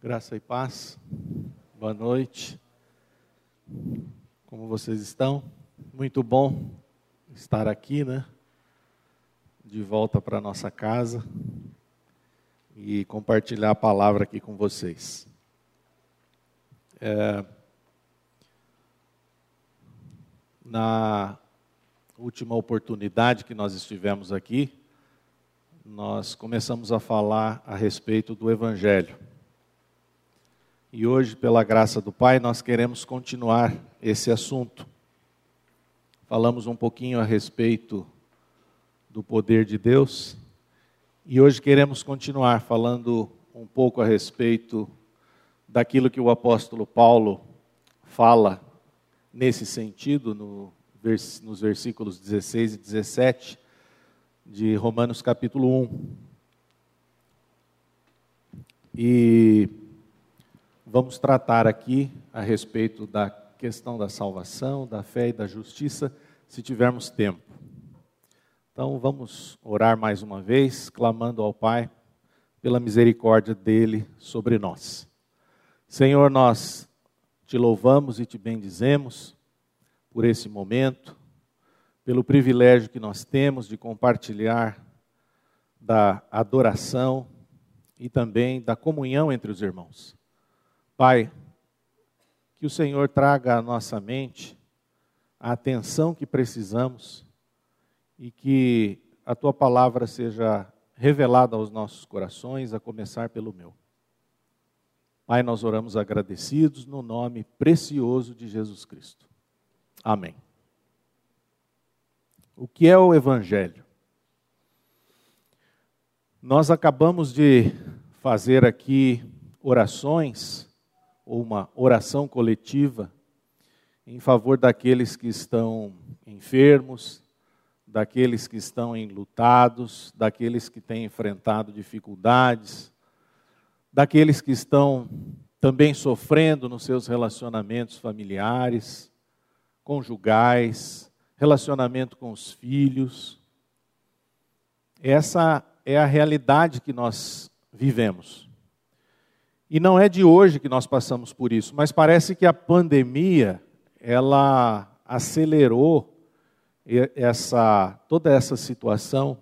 Graça e paz, boa noite, como vocês estão? Muito bom estar aqui, né? De volta para a nossa casa e compartilhar a palavra aqui com vocês. Na última oportunidade que nós estivemos aqui, nós começamos a falar a respeito do Evangelho. E hoje, pela graça do Pai, nós queremos continuar esse assunto. Falamos um pouquinho a respeito do poder de Deus. E hoje queremos continuar falando um pouco a respeito daquilo que o apóstolo Paulo fala nesse sentido, nos versículos 16 e 17 de Romanos capítulo 1. E vamos tratar aqui a respeito da questão da salvação, da fé e da justiça, se tivermos tempo. Então vamos orar mais uma vez, clamando ao Pai pela misericórdia dele sobre nós. Senhor, nós te louvamos e te bendizemos por esse momento, pelo privilégio que nós temos de compartilhar da adoração e também da comunhão entre os irmãos. Pai, que o Senhor traga à nossa mente a atenção que precisamos e que a Tua palavra seja revelada aos nossos corações, a começar pelo meu. Pai, nós oramos agradecidos no nome precioso de Jesus Cristo. Amém. O que é o Evangelho? Nós acabamos de fazer aqui orações, ou uma oração coletiva em favor daqueles que estão enfermos, daqueles que estão enlutados, daqueles que têm enfrentado dificuldades, daqueles que estão também sofrendo nos seus relacionamentos familiares, conjugais, relacionamento com os filhos. Essa é a realidade que nós vivemos. E não é de hoje que nós passamos por isso, mas parece que a pandemia, ela acelerou toda essa situação.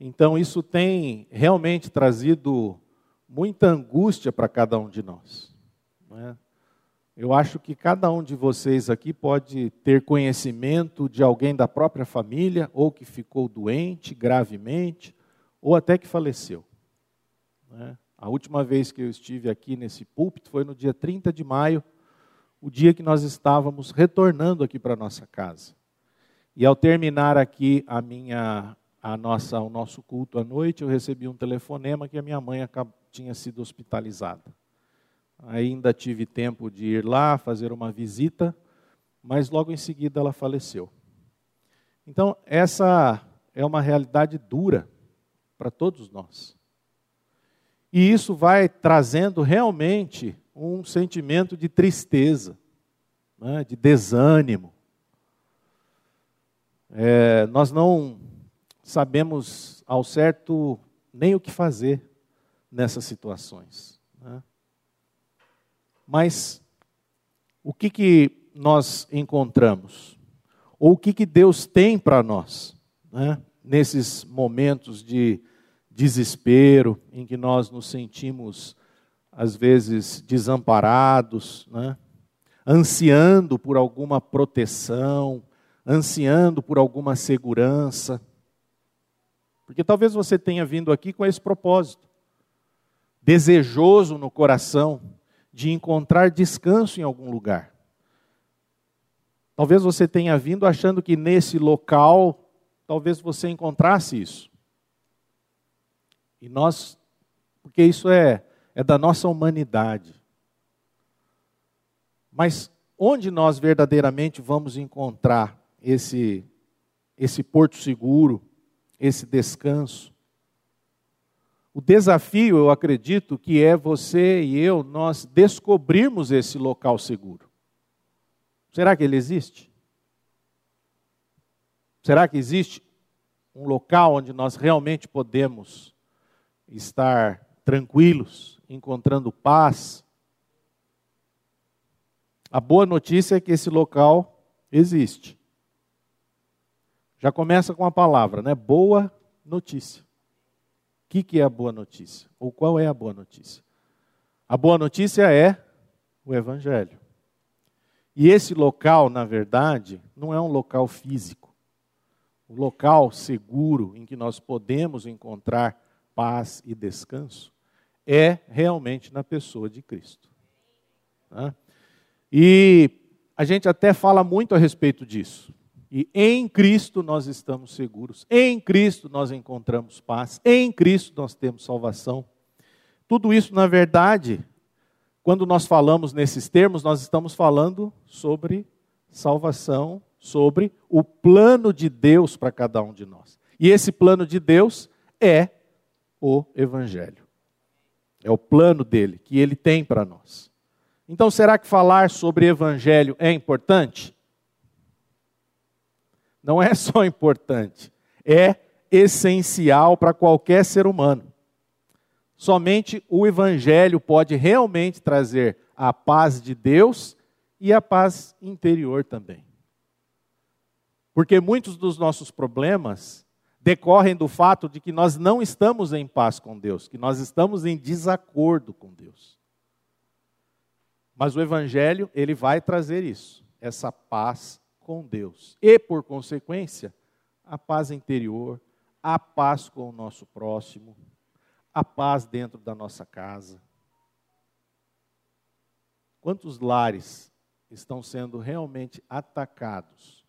Então isso tem realmente trazido muita angústia para cada um de nós, né? Eu acho que cada um de vocês aqui pode ter conhecimento de alguém da própria família, ou que ficou doente gravemente, ou até que faleceu, né? A última vez que eu estive aqui nesse púlpito foi no dia 30 de maio, o dia que nós estávamos retornando aqui para a nossa casa. E ao terminar aqui o nosso culto à noite, eu recebi um telefonema que a minha mãe tinha sido hospitalizada. Ainda tive tempo de ir lá fazer uma visita, mas logo em seguida ela faleceu. Então, essa é uma realidade dura para todos nós. E isso vai trazendo realmente um sentimento de tristeza, né, de desânimo. Nós não sabemos ao certo nem o que fazer nessas situações, né? Mas o que nós encontramos? Ou o que Deus tem para nós, né, nesses momentos de desespero, em que nós nos sentimos, às vezes, desamparados, né? Ansiando por alguma proteção, ansiando por alguma segurança. Porque talvez você tenha vindo aqui com esse propósito, desejoso no coração de encontrar descanso em algum lugar. Talvez você tenha vindo achando que nesse local, talvez você encontrasse isso. E nós, porque isso é da nossa humanidade. Mas onde nós verdadeiramente vamos encontrar esse porto seguro, esse descanso? O desafio, eu acredito, que é você e eu, nós descobrirmos esse local seguro. Será que ele existe? Será que existe um local onde nós realmente podemos estar tranquilos, encontrando paz, a boa notícia é que esse local existe. Já começa com a palavra, né? Boa notícia. O que é a boa notícia? Ou qual é a boa notícia? A boa notícia é o Evangelho. E esse local, na verdade, não é um local físico. O local seguro em que nós podemos encontrar paz e descanso é realmente na pessoa de Cristo. Tá? E a gente até fala muito a respeito disso. E em Cristo nós estamos seguros, em Cristo nós encontramos paz, em Cristo nós temos salvação. Tudo isso, na verdade, quando nós falamos nesses termos, nós estamos falando sobre salvação, sobre o plano de Deus para cada um de nós. E esse plano de Deus é o Evangelho. É o plano dele, que ele tem para nós. Então, será que falar sobre Evangelho é importante? Não é só importante, é essencial para qualquer ser humano. Somente o Evangelho pode realmente trazer a paz de Deus e a paz interior também. Porque muitos dos nossos problemas decorrem do fato de que nós não estamos em paz com Deus, que nós estamos em desacordo com Deus. Mas o Evangelho, ele vai trazer isso, essa paz com Deus. E, por consequência, a paz interior, a paz com o nosso próximo, a paz dentro da nossa casa. Quantos lares estão sendo realmente atacados,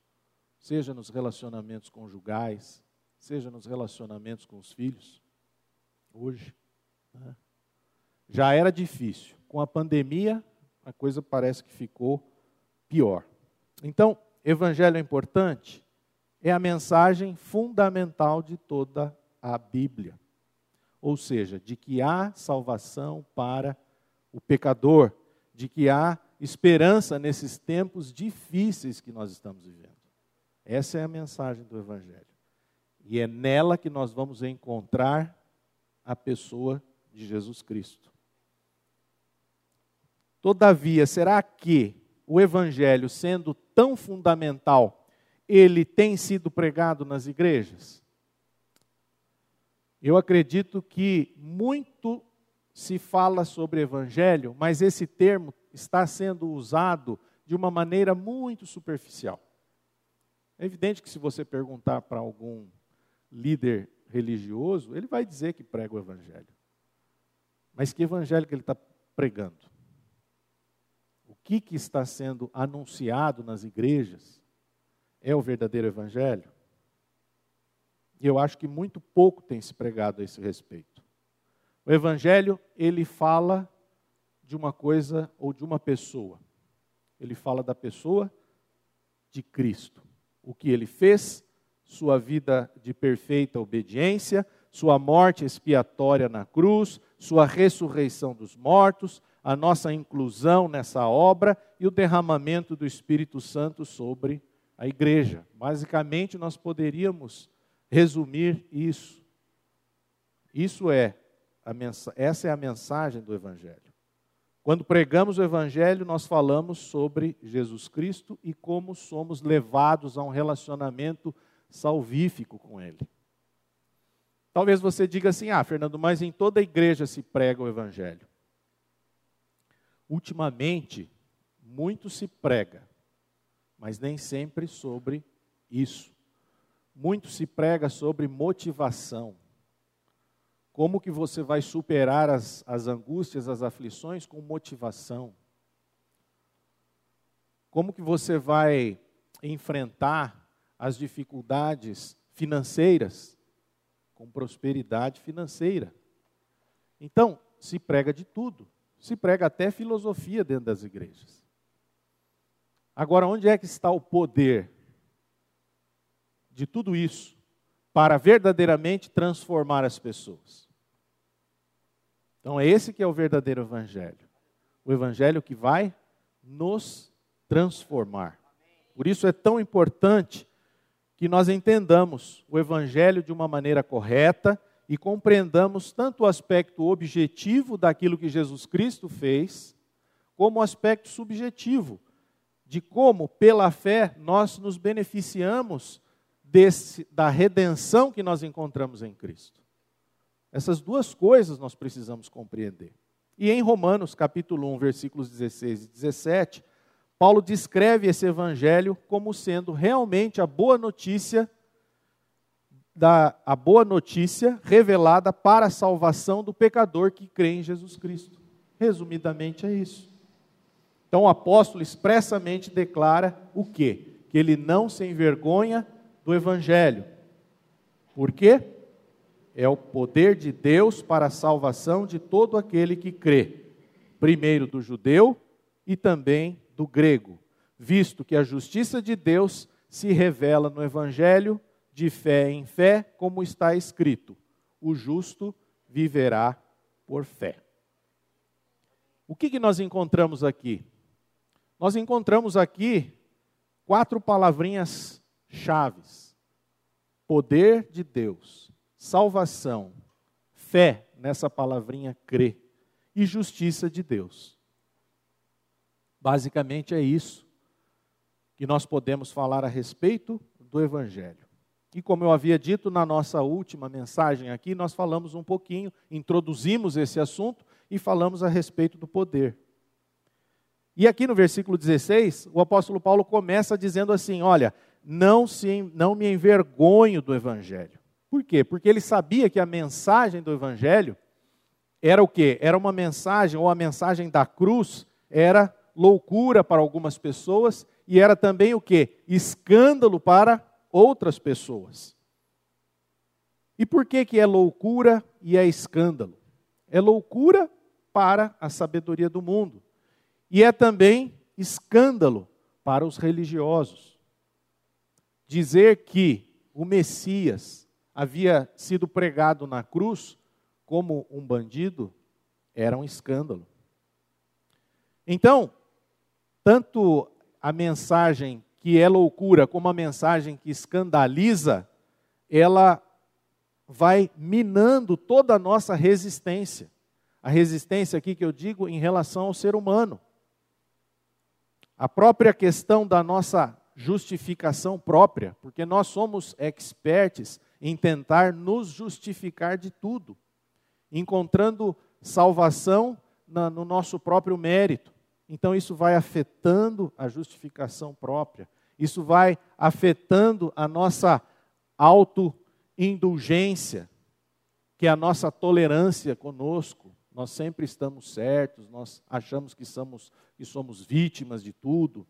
seja nos relacionamentos conjugais, seja nos relacionamentos com os filhos, hoje? Né? Já era difícil. Com a pandemia, a coisa parece que ficou pior. Então, Evangelho é importante, é a mensagem fundamental de toda a Bíblia. Ou seja, de que há salvação para o pecador, de que há esperança nesses tempos difíceis que nós estamos vivendo. Essa é a mensagem do Evangelho. E é nela que nós vamos encontrar a pessoa de Jesus Cristo. Todavia, será que o Evangelho, sendo tão fundamental, ele tem sido pregado nas igrejas? Eu acredito que muito se fala sobre Evangelho, mas esse termo está sendo usado de uma maneira muito superficial. É evidente que se você perguntar para algum líder religioso, ele vai dizer que prega o Evangelho. Mas que Evangelho que ele está pregando? O que está sendo anunciado nas igrejas é o verdadeiro Evangelho? E eu acho que muito pouco tem se pregado a esse respeito. O Evangelho, ele fala de uma coisa ou de uma pessoa. Ele fala da pessoa de Cristo. O que ele fez, sua vida de perfeita obediência, sua morte expiatória na cruz, sua ressurreição dos mortos, a nossa inclusão nessa obra e o derramamento do Espírito Santo sobre a igreja. Basicamente, nós poderíamos resumir isso. Essa é a mensagem do Evangelho. Quando pregamos o Evangelho, nós falamos sobre Jesus Cristo e como somos levados a um relacionamento salvífico com Ele. Talvez você diga assim, Fernando, mas em toda a igreja se prega o Evangelho. Ultimamente, muito se prega, mas nem sempre sobre isso. Muito se prega sobre motivação. Como que você vai superar as angústias, as aflições com motivação? Como que você vai enfrentar as dificuldades financeiras com prosperidade financeira? Então, se prega de tudo. Se prega até filosofia dentro das igrejas. Agora, onde é que está o poder de tudo isso, para verdadeiramente transformar as pessoas? Então é esse que é o verdadeiro Evangelho. O Evangelho que vai nos transformar. Por isso é tão importante que nós entendamos o Evangelho de uma maneira correta e compreendamos tanto o aspecto objetivo daquilo que Jesus Cristo fez, como o aspecto subjetivo, de como, pela fé, nós nos beneficiamos da redenção que nós encontramos em Cristo. Essas duas coisas nós precisamos compreender. E em Romanos, capítulo 1, versículos 16 e 17, Paulo descreve esse evangelho como sendo realmente a boa notícia revelada para a salvação do pecador que crê em Jesus Cristo. Resumidamente é isso. Então o apóstolo expressamente declara o quê? Que ele não se envergonha do evangelho. Por quê? É o poder de Deus para a salvação de todo aquele que crê, primeiro do judeu e também do grego, visto que a justiça de Deus se revela no evangelho de fé em fé, como está escrito: o justo viverá por fé. O que nós encontramos aqui? Nós encontramos aqui 4 palavrinhas chaves: poder de Deus, salvação, fé, nessa palavrinha crer, e justiça de Deus. Basicamente é isso que nós podemos falar a respeito do evangelho. E como eu havia dito na nossa última mensagem aqui, nós falamos um pouquinho, introduzimos esse assunto e falamos a respeito do poder. E aqui no versículo 16, o apóstolo Paulo começa dizendo assim: olha, não me envergonho do evangelho. Por quê? Porque ele sabia que a mensagem do evangelho era o quê? Era uma mensagem, ou a mensagem da cruz, era loucura para algumas pessoas e era também o quê? Escândalo para outras pessoas. E por que é loucura e é escândalo? É loucura para a sabedoria do mundo. E é também escândalo para os religiosos. Dizer que o Messias havia sido pregado na cruz como um bandido era um escândalo. Então, tanto a mensagem que é loucura, como a mensagem que escandaliza, ela vai minando toda a nossa resistência. A resistência aqui que eu digo em relação ao ser humano. A própria questão da nossa justificação própria, porque nós somos expertos em tentar nos justificar de tudo, encontrando salvação no nosso próprio mérito. Então isso vai afetando a justificação própria, isso vai afetando a nossa autoindulgência, que é a nossa tolerância conosco. Nós sempre estamos certos, nós achamos que somos vítimas de tudo.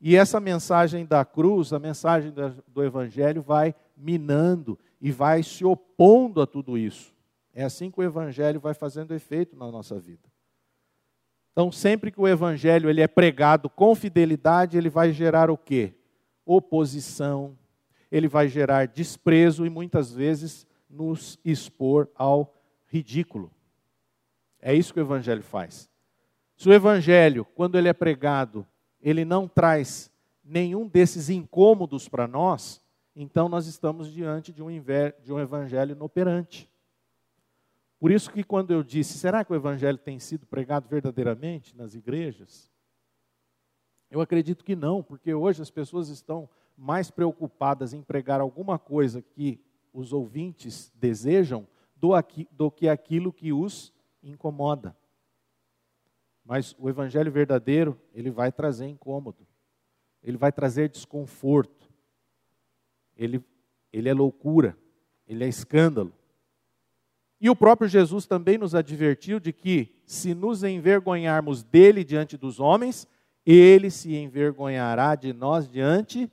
E essa mensagem da cruz, a mensagem do evangelho vai minando e vai se opondo a tudo isso. É assim que o evangelho vai fazendo efeito na nossa vida. Então, sempre que o evangelho ele é pregado com fidelidade, ele vai gerar o quê? Oposição, ele vai gerar desprezo e muitas vezes nos expor ao ridículo. É isso que o evangelho faz. Se o evangelho, quando ele é pregado, ele não traz nenhum desses incômodos para nós, então nós estamos diante de um evangelho inoperante. Por isso que quando eu disse, será que o evangelho tem sido pregado verdadeiramente nas igrejas? Eu acredito que não, porque hoje as pessoas estão mais preocupadas em pregar alguma coisa que os ouvintes desejam do que aquilo que os incomoda. Mas o evangelho verdadeiro, ele vai trazer incômodo, ele vai trazer desconforto, ele é loucura, ele é escândalo. E o próprio Jesus também nos advertiu de que, se nos envergonharmos dele diante dos homens, ele se envergonhará de nós diante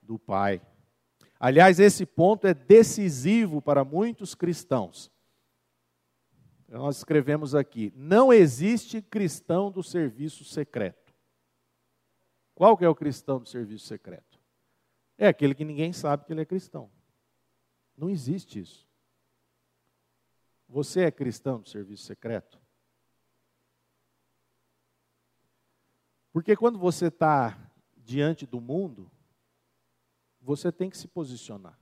do Pai. Aliás, esse ponto é decisivo para muitos cristãos. Nós escrevemos aqui: não existe cristão do serviço secreto. Qual que é o cristão do serviço secreto? É aquele que ninguém sabe que ele é cristão. Não existe isso. Você é cristão do serviço secreto? Porque quando você está diante do mundo, você tem que se posicionar.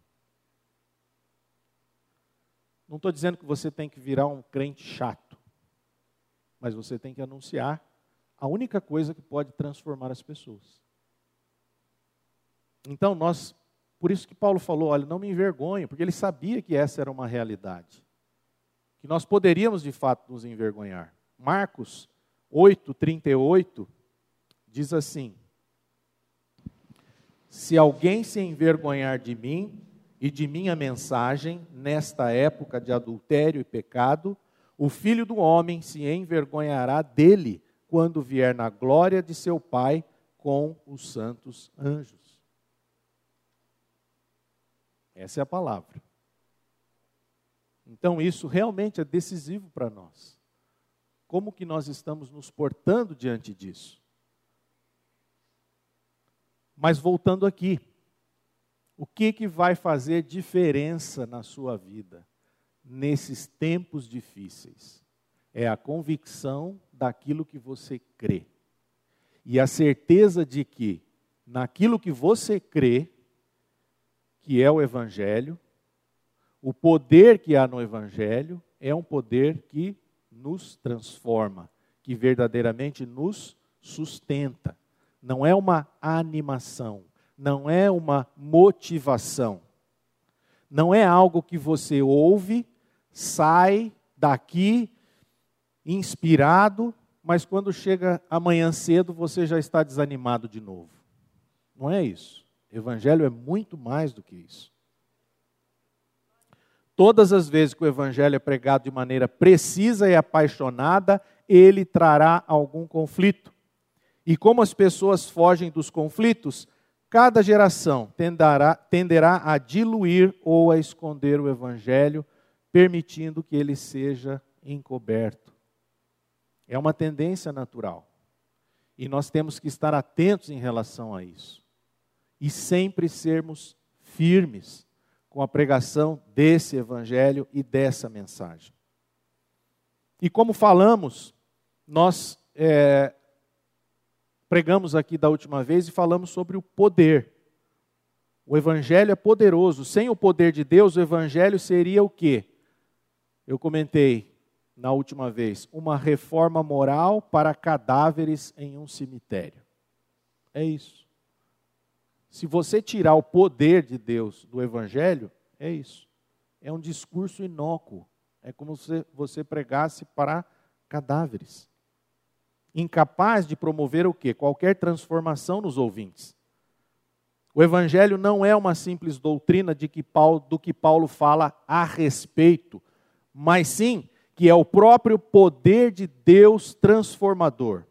Não estou dizendo que você tem que virar um crente chato, mas você tem que anunciar a única coisa que pode transformar as pessoas. Então nós, por isso que Paulo falou, olha, não me envergonho, porque ele sabia que essa era uma realidade. Que nós poderíamos de fato nos envergonhar. Marcos 8:38 diz assim: se alguém se envergonhar de mim e de minha mensagem nesta época de adultério e pecado, o Filho do Homem se envergonhará dele quando vier na glória de seu Pai com os santos anjos. Essa é a palavra. Então isso realmente é decisivo para nós. Como que nós estamos nos portando diante disso? Mas voltando aqui, o que que vai fazer diferença na sua vida nesses tempos difíceis? É a convicção daquilo que você crê. E a certeza de que naquilo que você crê, que é o Evangelho, o poder que há no Evangelho é um poder que nos transforma, que verdadeiramente nos sustenta. Não é uma animação, não é uma motivação. Não é algo que você ouve, sai daqui inspirado, mas quando chega amanhã cedo você já está desanimado de novo. Não é isso. Evangelho é muito mais do que isso. Todas as vezes que o Evangelho é pregado de maneira precisa e apaixonada, ele trará algum conflito. E como as pessoas fogem dos conflitos, cada geração tenderá a diluir ou a esconder o Evangelho, permitindo que ele seja encoberto. É uma tendência natural. E nós temos que estar atentos em relação a isso. E sempre sermos firmes com a pregação desse Evangelho e dessa mensagem. E como falamos, nós pregamos aqui da última vez e falamos sobre o poder. O Evangelho é poderoso. Sem o poder de Deus, o Evangelho seria o quê? Eu comentei na última vez, uma reforma moral para cadáveres em um cemitério. É isso. Se você tirar o poder de Deus do Evangelho, é isso. É um discurso inócuo. É como se você pregasse para cadáveres. Incapaz de promover o quê? Qualquer transformação nos ouvintes. O Evangelho não é uma simples doutrina do que Paulo fala a respeito, mas sim que é o próprio poder de Deus transformador.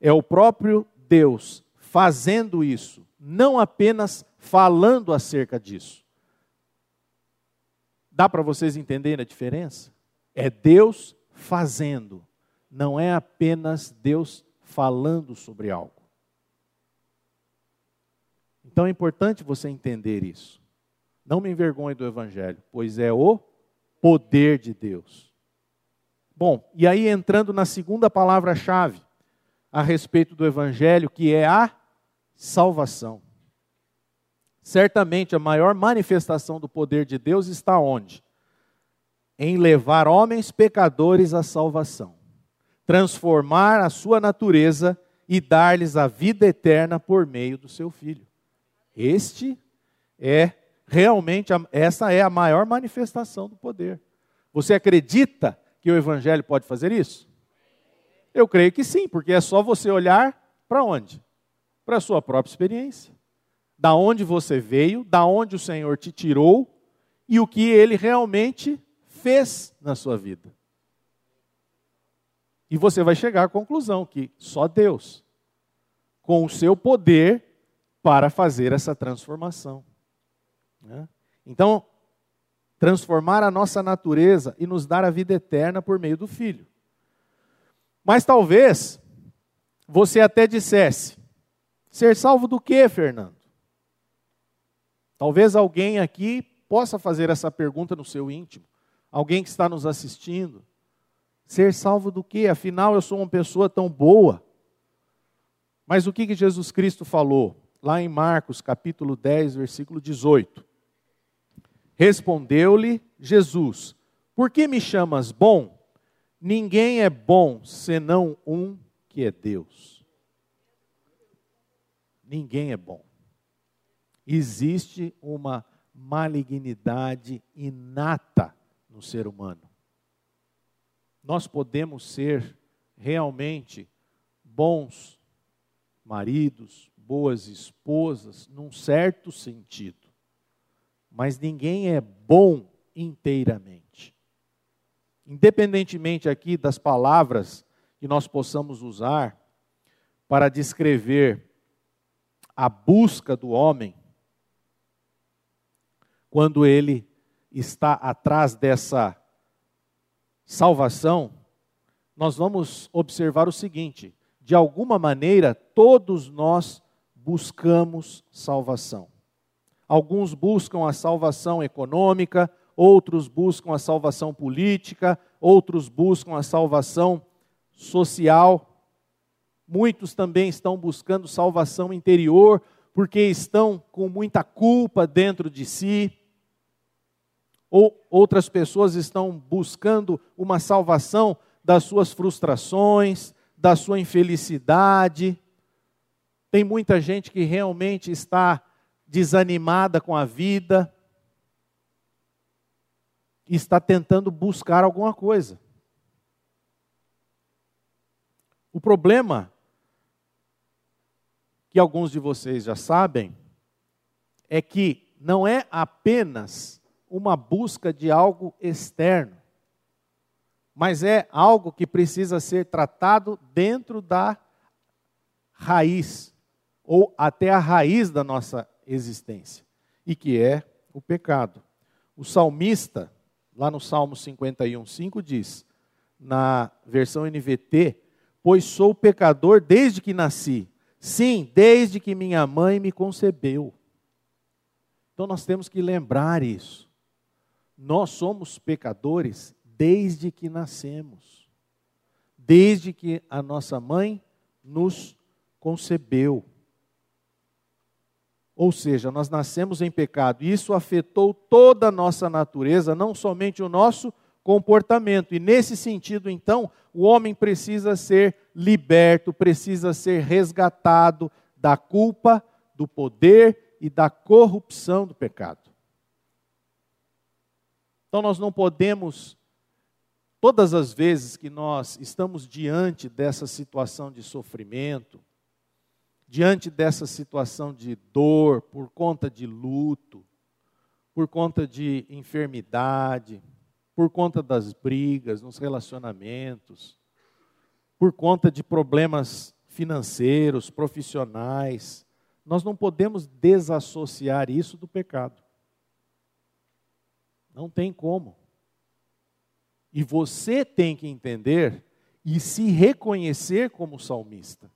É o próprio Deus fazendo isso, não apenas falando acerca disso. Dá para vocês entenderem a diferença? É Deus fazendo. Não é apenas Deus falando sobre algo. Então é importante você entender isso. Não me envergonhe do Evangelho, pois é o poder de Deus. Bom, e aí entrando na segunda palavra-chave a respeito do Evangelho, que é a salvação. Certamente a maior manifestação do poder de Deus está onde? Em levar homens pecadores à salvação. Transformar a sua natureza e dar-lhes a vida eterna por meio do seu Filho. Essa é a maior manifestação do poder. Você acredita que o Evangelho pode fazer isso? Eu creio que sim, porque é só você olhar para onde? Para a sua própria experiência. Da onde você veio, da onde o Senhor te tirou e o que Ele realmente fez na sua vida. E você vai chegar à conclusão que só Deus, com o seu poder, para fazer essa transformação. Né? Então, transformar a nossa natureza e nos dar a vida eterna por meio do Filho. Mas talvez você até dissesse, ser salvo do quê, Fernando? Talvez alguém aqui possa fazer essa pergunta no seu íntimo. Alguém que está nos assistindo. Ser salvo do quê? Afinal, eu sou uma pessoa tão boa. Mas o que Jesus Cristo falou? Lá em Marcos, capítulo 10, versículo 18. Respondeu-lhe Jesus: por que me chamas bom? Ninguém é bom senão um que é Deus. Ninguém é bom. Existe uma malignidade inata no ser humano. Nós podemos ser realmente bons maridos, boas esposas, num certo sentido, mas ninguém é bom inteiramente. Independentemente aqui das palavras que nós possamos usar para descrever a busca do homem, quando ele está atrás dessa salvação, nós vamos observar o seguinte: de alguma maneira, todos nós buscamos salvação. Alguns buscam a salvação econômica, outros buscam a salvação política, outros buscam a salvação social. Muitos também estão buscando salvação interior, porque estão com muita culpa dentro de si. Ou outras pessoas estão buscando uma salvação das suas frustrações, da sua infelicidade. Tem muita gente que realmente está desanimada com a vida, está tentando buscar alguma coisa. O problema, que alguns de vocês já sabem, é que não é apenas uma busca de algo externo, mas é algo que precisa ser tratado dentro da raiz, ou até a raiz da nossa existência, e que é o pecado. O salmista, lá no Salmo 51:5 diz, na versão NVT, pois sou pecador desde que nasci, sim, desde que minha mãe me concebeu. Então nós temos que lembrar isso. Nós somos pecadores desde que nascemos, desde que a nossa mãe nos concebeu. Ou seja, nós nascemos em pecado, e isso afetou toda a nossa natureza, não somente o nosso comportamento. E nesse sentido, então, o homem precisa ser liberto, precisa ser resgatado da culpa, do poder e da corrupção do pecado. Então nós não podemos, todas as vezes que nós estamos diante dessa situação de sofrimento, diante dessa situação de dor, por conta de luto, por conta de enfermidade, por conta das brigas nos relacionamentos, por conta de problemas financeiros, profissionais, nós não podemos desassociar isso do pecado. Não tem como. E você tem que entender e se reconhecer como salmista.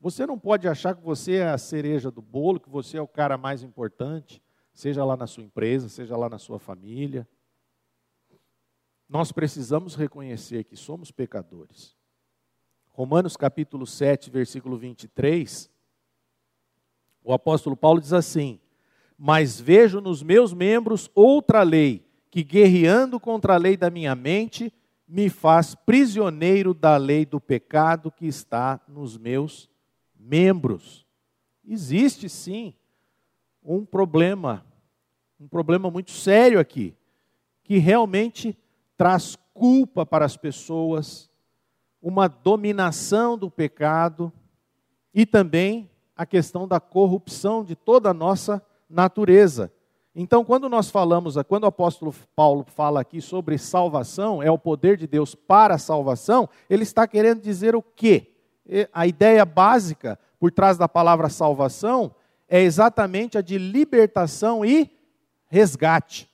Você não pode achar que você é a cereja do bolo, que você é o cara mais importante, seja lá na sua empresa, seja lá na sua família. Nós precisamos reconhecer que somos pecadores. Romanos capítulo 7, versículo 23, o apóstolo Paulo diz assim: mas vejo nos meus membros outra lei, que guerreando contra a lei da minha mente, me faz prisioneiro da lei do pecado que está nos meus membros. Existe sim um problema muito sério aqui, que realmente traz culpa para as pessoas, uma dominação do pecado e também a questão da corrupção de toda a nossa natureza. Então, quando o apóstolo Paulo fala aqui sobre salvação, é o poder de Deus para a salvação, ele está querendo dizer o quê? A ideia básica por trás da palavra salvação é exatamente a de libertação e resgate.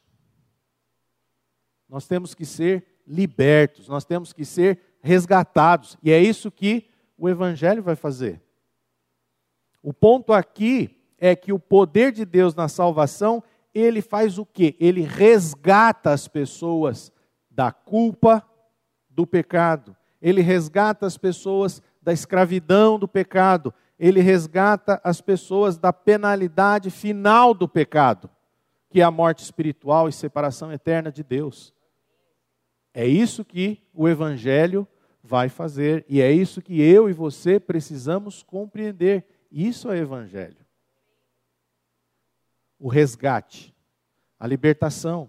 Nós temos que ser libertos, nós temos que ser resgatados. E é isso que o Evangelho vai fazer. O ponto aqui é que o poder de Deus na salvação, ele faz o quê? Ele resgata as pessoas da culpa, do pecado. Ele resgata as pessoas da escravidão do pecado, ele resgata as pessoas da penalidade final do pecado. que é a morte espiritual e separação eterna de Deus. É isso que o Evangelho vai fazer, e é isso que eu e você precisamos compreender. Isso é Evangelho. O resgate, a libertação.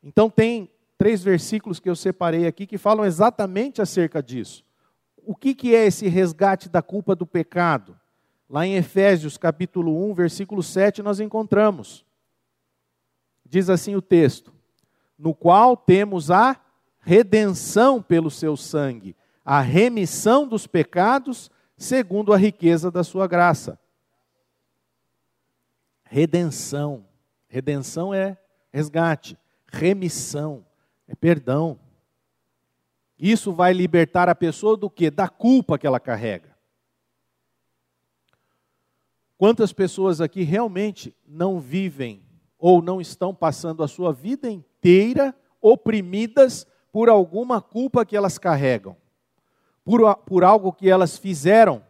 Então tem 3 versículos que eu separei aqui que falam exatamente acerca disso. O que é esse resgate da culpa do pecado? Lá em Efésios capítulo 1, versículo 7, nós encontramos. Diz assim o texto: no qual temos a redenção pelo seu sangue, a remissão dos pecados, segundo a riqueza da sua graça. Redenção. Redenção é resgate. Remissão é perdão. Isso vai libertar a pessoa do quê? Da culpa que ela carrega. Quantas pessoas aqui realmente não vivem ou não estão passando a sua vida inteira oprimidas por alguma culpa que elas carregam, por algo que elas fizeram,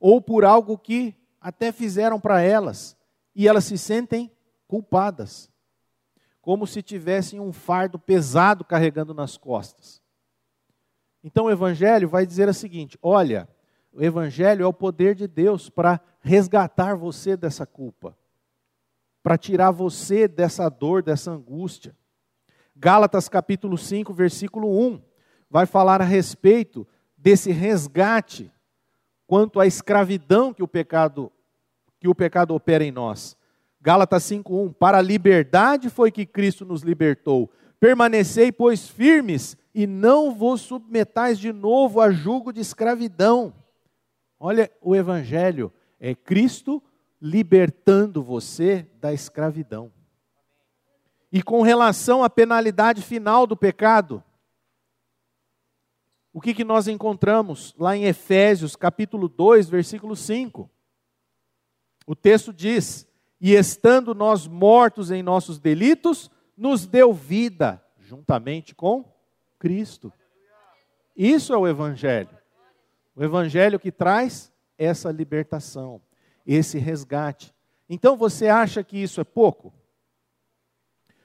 ou por algo que até fizeram para elas, e elas se sentem culpadas, como se tivessem um fardo pesado carregando nas costas. Então o Evangelho vai dizer o seguinte: olha, o Evangelho é o poder de Deus para resgatar você dessa culpa, para tirar você dessa dor, dessa angústia. Gálatas capítulo 5, versículo 1, vai falar a respeito desse resgate quanto à escravidão que o pecado opera em nós. Gálatas 5:1, para a liberdade foi que Cristo nos libertou. Permanecei, pois, firmes e não vos submetais de novo a jugo de escravidão. Olha, o Evangelho é Cristo libertando você da escravidão. E com relação à penalidade final do pecado, o que nós encontramos lá em Efésios, capítulo 2, versículo 5? O texto diz: e estando nós mortos em nossos delitos, nos deu vida, juntamente com Cristo. Isso é o Evangelho. O Evangelho que traz essa libertação, esse resgate. Então você acha que isso é pouco?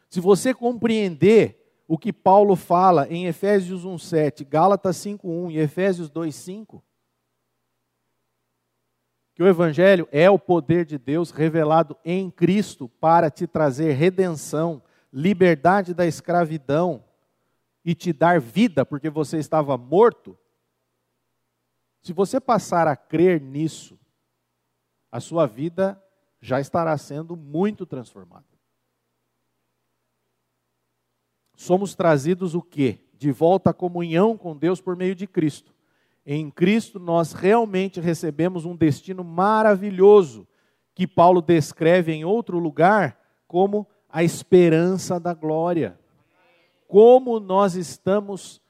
Se você compreender o que Paulo fala em Efésios 1:7, Gálatas 5:1 e Efésios 2:5, que o Evangelho é o poder de Deus revelado em Cristo para te trazer redenção, liberdade da escravidão e te dar vida porque você estava morto, se você passar a crer nisso, a sua vida já estará sendo muito transformada. Somos trazidos o quê? De volta à comunhão com Deus por meio de Cristo. Em Cristo nós realmente recebemos um destino maravilhoso, que Paulo descreve em outro lugar como a esperança da glória. Como nós estamos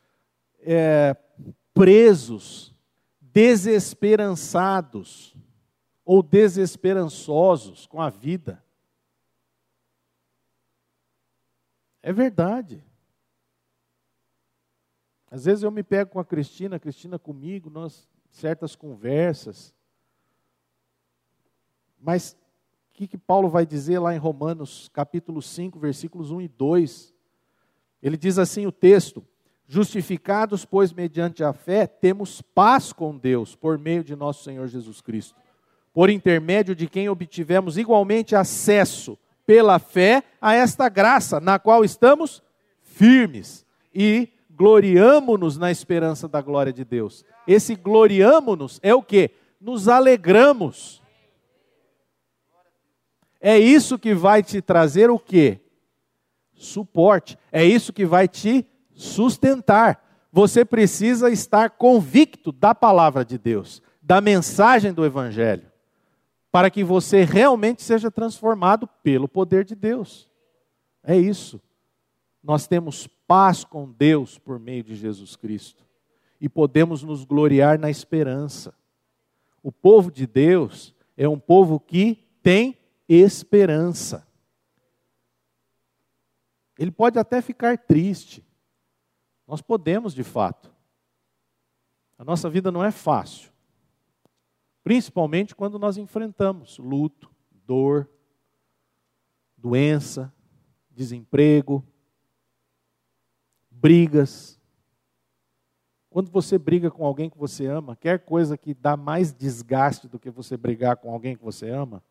presos, desesperançados ou desesperançosos com a vida. É verdade. Às vezes eu me pego com a Cristina comigo, nós certas conversas. Mas o que Paulo vai dizer lá em Romanos, capítulo 5, versículos 1 e 2? Ele diz assim o texto: justificados, pois, mediante a fé, temos paz com Deus, por meio de nosso Senhor Jesus Cristo, por intermédio de quem obtivemos igualmente acesso pela fé a esta graça, na qual estamos firmes e gloriamo-nos na esperança da glória de Deus. Esse gloriamo-nos é o quê? Nos alegramos. É isso que vai te trazer o quê? Suporte. É isso que vai te sustentar. Você precisa estar convicto da palavra de Deus, da mensagem do Evangelho, para que você realmente seja transformado pelo poder de Deus. É isso. Nós temos paz com Deus por meio de Jesus Cristo. E podemos nos gloriar na esperança. O povo de Deus é um povo que tem esperança. Ele pode até ficar triste. Nós podemos, de fato. A nossa vida não é fácil. Principalmente quando nós enfrentamos luto, dor, doença, desemprego, brigas. Quando você briga com alguém que você ama, quer coisa que dá mais desgaste do que você brigar com alguém que você ama?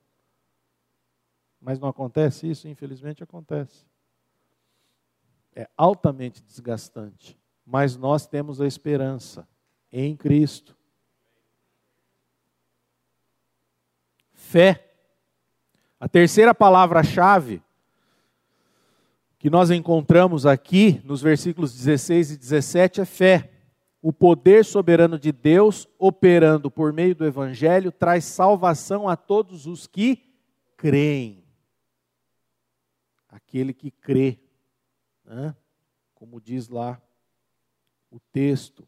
Mas não acontece isso? Infelizmente acontece. É altamente desgastante. Mas nós temos a esperança em Cristo. Fé. A terceira palavra-chave que nós encontramos aqui nos versículos 16 e 17 é fé. O poder soberano de Deus, operando por meio do Evangelho, traz salvação a todos os que creem. Aquele que crê, né? Como diz lá o texto.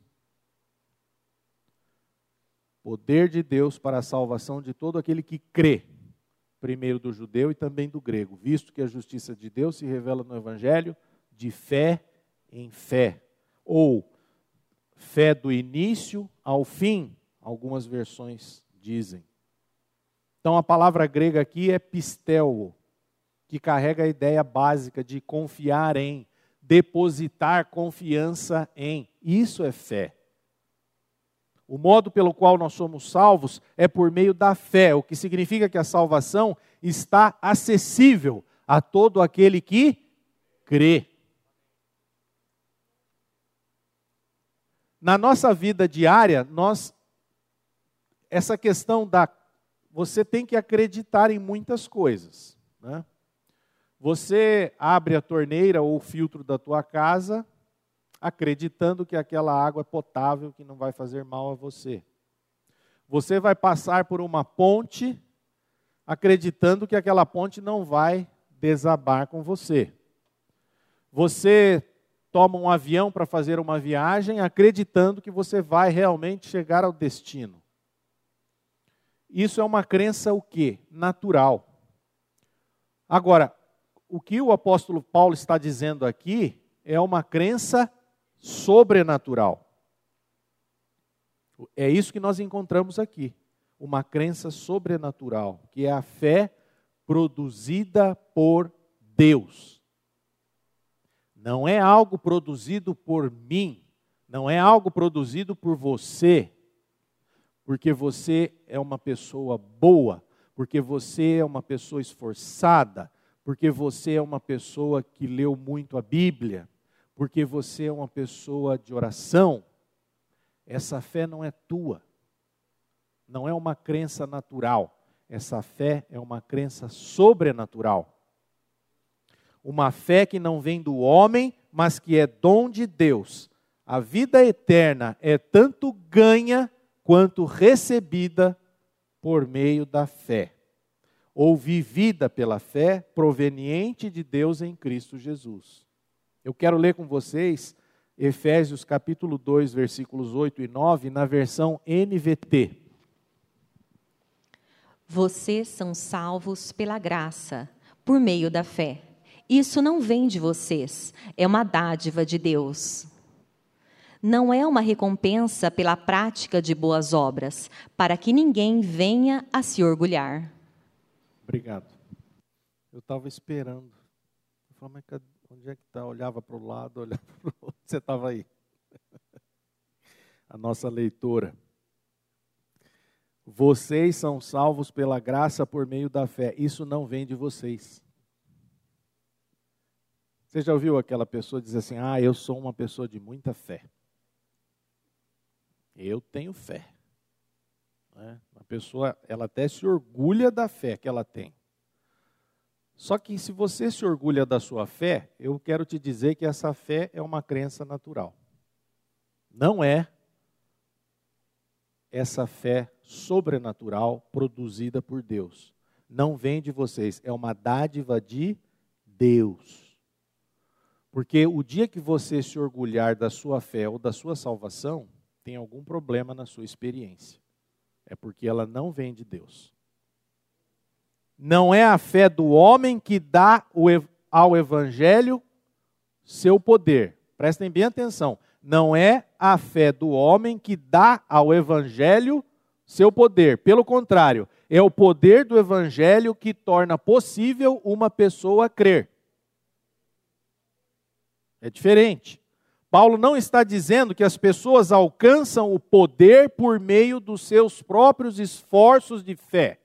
Poder de Deus para a salvação de todo aquele que crê, primeiro do judeu e também do grego, visto que a justiça de Deus se revela no Evangelho de fé em fé, ou fé do início ao fim, algumas versões dizem. Então a palavra grega aqui é pistelō, que carrega a ideia básica de confiar em, depositar confiança em. Isso é fé. O modo pelo qual nós somos salvos é por meio da fé, o que significa que a salvação está acessível a todo aquele que crê. Na nossa vida diária, essa questão da... Você tem que acreditar em muitas coisas, né? Você abre a torneira ou o filtro da tua casa acreditando que aquela água é potável, que não vai fazer mal a você. Você vai passar por uma ponte acreditando que aquela ponte não vai desabar com você. Você toma um avião para fazer uma viagem acreditando que você vai realmente chegar ao destino. Isso é uma crença o quê? Natural. Agora, o que o apóstolo Paulo está dizendo aqui é uma crença sobrenatural. É isso que nós encontramos aqui. Uma crença sobrenatural, que é a fé produzida por Deus. Não é algo produzido por mim, não é algo produzido por você, porque você é uma pessoa boa, porque você é uma pessoa esforçada, porque você é uma pessoa que leu muito a Bíblia, porque você é uma pessoa de oração. Essa fé não é tua, não é uma crença natural, essa fé é uma crença sobrenatural. Uma fé que não vem do homem, mas que é dom de Deus. A vida eterna é tanto ganha quanto recebida por meio da fé, ou vivida pela fé, proveniente de Deus em Cristo Jesus. Eu quero ler com vocês Efésios capítulo 2, versículos 8 e 9, na versão NVT. Vocês são salvos pela graça, por meio da fé. Isso não vem de vocês, é uma dádiva de Deus. Não é uma recompensa pela prática de boas obras, para que ninguém venha a se orgulhar. Obrigado. Eu estava esperando. Eu falei, mas onde é que está? Olhava para o lado, olhava para o outro. Você estava aí. A nossa leitora. Vocês são salvos pela graça por meio da fé. Isso não vem de vocês. Você já ouviu aquela pessoa dizer assim, eu sou uma pessoa de muita fé. Eu tenho fé. Né? A pessoa, ela até se orgulha da fé que ela tem. Só que se você se orgulha da sua fé, eu quero te dizer que essa fé é uma crença natural. Não é essa fé sobrenatural produzida por Deus. Não vem de vocês, é uma dádiva de Deus. Porque o dia que você se orgulhar da sua fé ou da sua salvação, tem algum problema na sua experiência. É porque ela não vem de Deus. Não é a fé do homem que dá ao Evangelho seu poder. Prestem bem atenção. Não é a fé do homem que dá ao Evangelho seu poder. Pelo contrário, é o poder do Evangelho que torna possível uma pessoa crer. É diferente. Paulo não está dizendo que as pessoas alcançam o poder por meio dos seus próprios esforços de fé.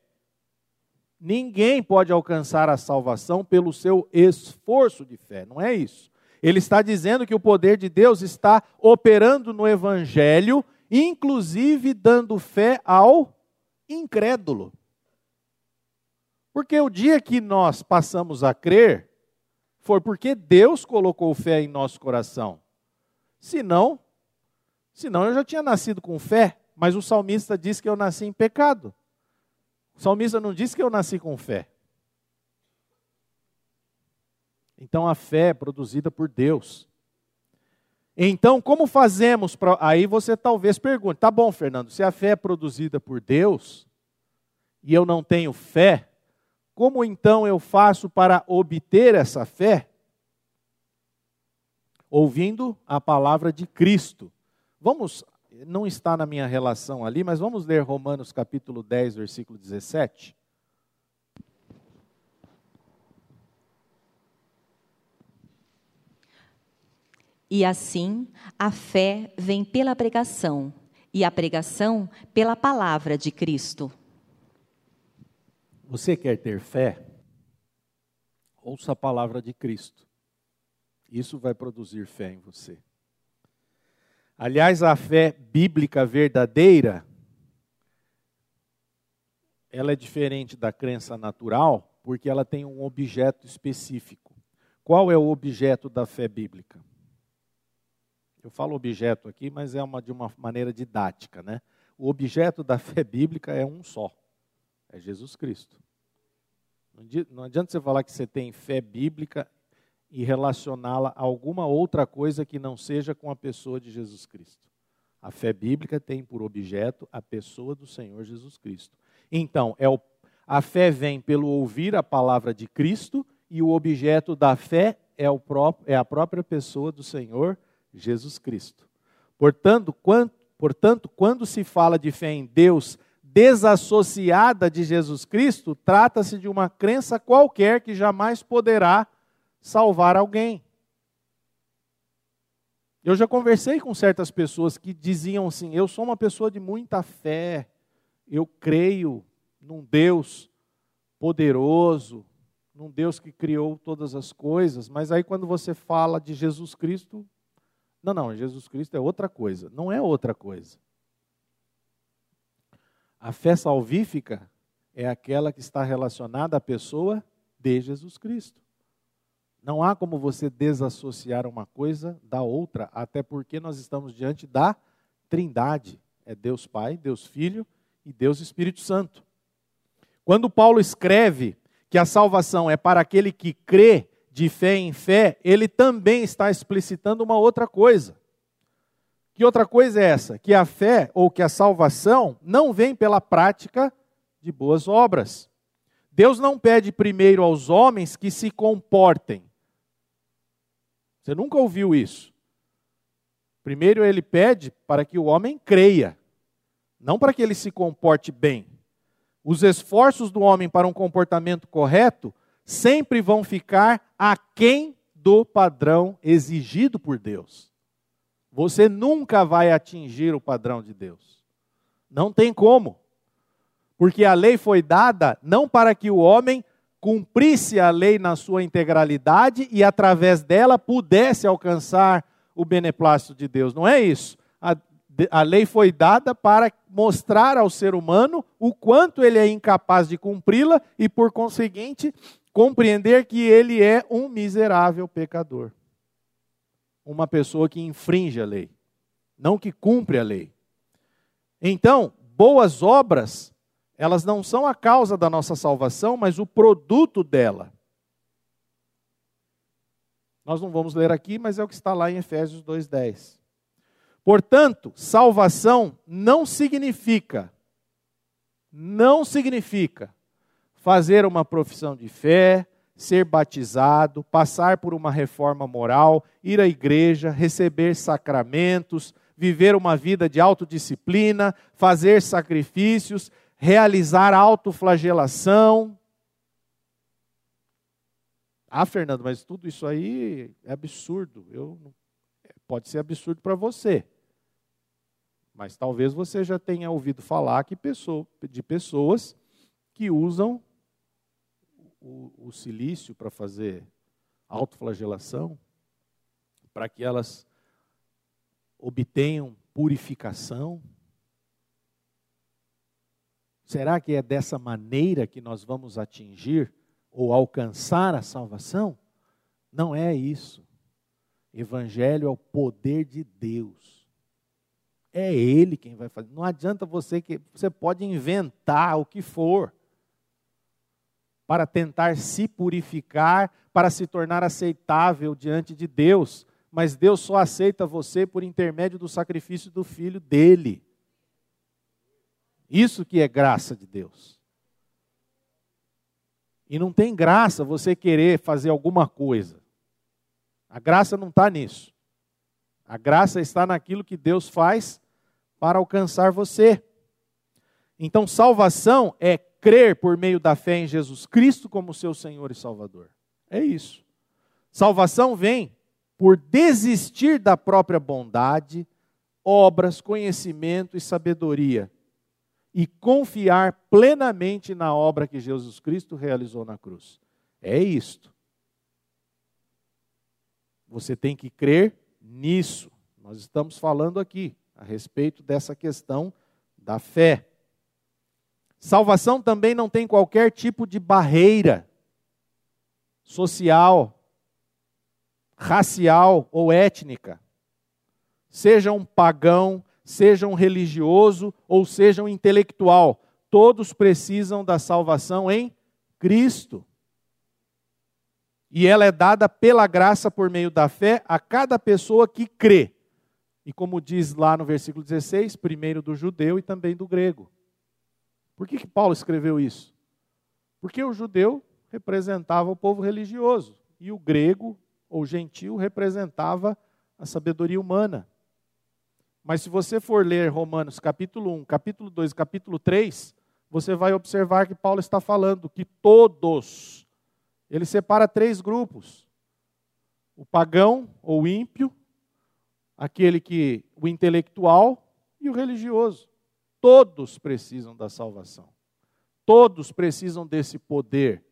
Ninguém pode alcançar a salvação pelo seu esforço de fé, não é isso. Ele está dizendo que o poder de Deus está operando no Evangelho, inclusive dando fé ao incrédulo. Porque o dia que nós passamos a crer, foi porque Deus colocou fé em nosso coração. Senão eu já tinha nascido com fé, mas o salmista diz que eu nasci em pecado. O salmista não diz que eu nasci com fé. Então a fé é produzida por Deus. Então como fazemos? Aí você talvez pergunte, tá bom, Fernando, se a fé é produzida por Deus e eu não tenho fé, como então eu faço para obter essa fé? Ouvindo a palavra de Cristo. Vamos, não está na minha relação ali, mas vamos ler Romanos capítulo 10, versículo 17. E assim, a fé vem pela pregação, e a pregação pela palavra de Cristo. Você quer ter fé? Ouça a palavra de Cristo. Isso vai produzir fé em você. Aliás, a fé bíblica verdadeira, ela é diferente da crença natural, porque ela tem um objeto específico. Qual é o objeto da fé bíblica? Eu falo objeto aqui, mas é de uma maneira didática, né? O objeto da fé bíblica é um só, é Jesus Cristo. Não adianta você falar que você tem fé bíblica e relacioná-la a alguma outra coisa que não seja com a pessoa de Jesus Cristo. A fé bíblica tem por objeto a pessoa do Senhor Jesus Cristo. Então, a fé vem pelo ouvir a palavra de Cristo e o objeto da fé é a própria pessoa do Senhor Jesus Cristo. Portanto, quando se fala de fé em Deus desassociada de Jesus Cristo, trata-se de uma crença qualquer que jamais poderá salvar alguém. Eu já conversei com certas pessoas que diziam assim, eu sou uma pessoa de muita fé, eu creio num Deus poderoso, num Deus que criou todas as coisas, mas aí quando você fala de Jesus Cristo, não, Jesus Cristo é outra coisa, não é outra coisa. A fé salvífica é aquela que está relacionada à pessoa de Jesus Cristo. Não há como você desassociar uma coisa da outra, até porque nós estamos diante da Trindade. É Deus Pai, Deus Filho e Deus Espírito Santo. Quando Paulo escreve que a salvação é para aquele que crê de fé em fé, ele também está explicitando uma outra coisa. Que outra coisa é essa? Que a fé ou que a salvação não vem pela prática de boas obras. Deus não pede primeiro aos homens que se comportem. Você nunca ouviu isso. Primeiro ele pede para que o homem creia, não para que ele se comporte bem. Os esforços do homem para um comportamento correto sempre vão ficar aquém do padrão exigido por Deus. Você nunca vai atingir o padrão de Deus. Não tem como. Porque a lei foi dada não para que o homem cumprisse a lei na sua integralidade e através dela pudesse alcançar o beneplácito de Deus. Não é isso. A lei foi dada para mostrar ao ser humano o quanto ele é incapaz de cumpri-la e, por conseguinte, compreender que ele é um miserável pecador. Uma pessoa que infringe a lei, não que cumpre a lei. Então, boas obras, elas não são a causa da nossa salvação, mas o produto dela. Nós não vamos ler aqui, mas é o que está lá em Efésios 2:10. Portanto, salvação não significa fazer uma profissão de fé, ser batizado, passar por uma reforma moral, ir à igreja, receber sacramentos, viver uma vida de autodisciplina, fazer sacrifícios, realizar autoflagelação. Ah, Fernando, mas tudo isso aí é absurdo. Pode ser absurdo para você. Mas talvez você já tenha ouvido falar que de pessoas que usam o silício para fazer autoflagelação, para que elas obtenham purificação. Será que é dessa maneira que nós vamos atingir ou alcançar a salvação? Não é isso. Evangelho é o poder de Deus. É Ele quem vai fazer. Não adianta você pode inventar o que for para tentar se purificar, para se tornar aceitável diante de Deus. Mas Deus só aceita você por intermédio do sacrifício do Filho dEle. Isso que é graça de Deus. E não tem graça você querer fazer alguma coisa. A graça não está nisso. A graça está naquilo que Deus faz para alcançar você. Então, salvação é crer por meio da fé em Jesus Cristo como seu Senhor e Salvador. É isso. Salvação vem por desistir da própria bondade, obras, conhecimento e sabedoria, e confiar plenamente na obra que Jesus Cristo realizou na cruz. É isto. Você tem que crer nisso. Nós estamos falando aqui a respeito dessa questão da fé. Salvação também não tem qualquer tipo de barreira social, racial ou étnica. Seja um pagão, seja um religioso ou seja um intelectual, todos precisam da salvação em Cristo. E ela é dada pela graça por meio da fé a cada pessoa que crê. E como diz lá no versículo 16, primeiro do judeu e também do grego. Por que Paulo escreveu isso? Porque o judeu representava o povo religioso e o grego ou gentio representava a sabedoria humana. Mas se você for ler Romanos capítulo 1, capítulo 2, capítulo 3, você vai observar que Paulo está falando que todos, ele separa três grupos. O pagão ou ímpio, o intelectual e o religioso. Todos precisam da salvação. Todos precisam desse poder.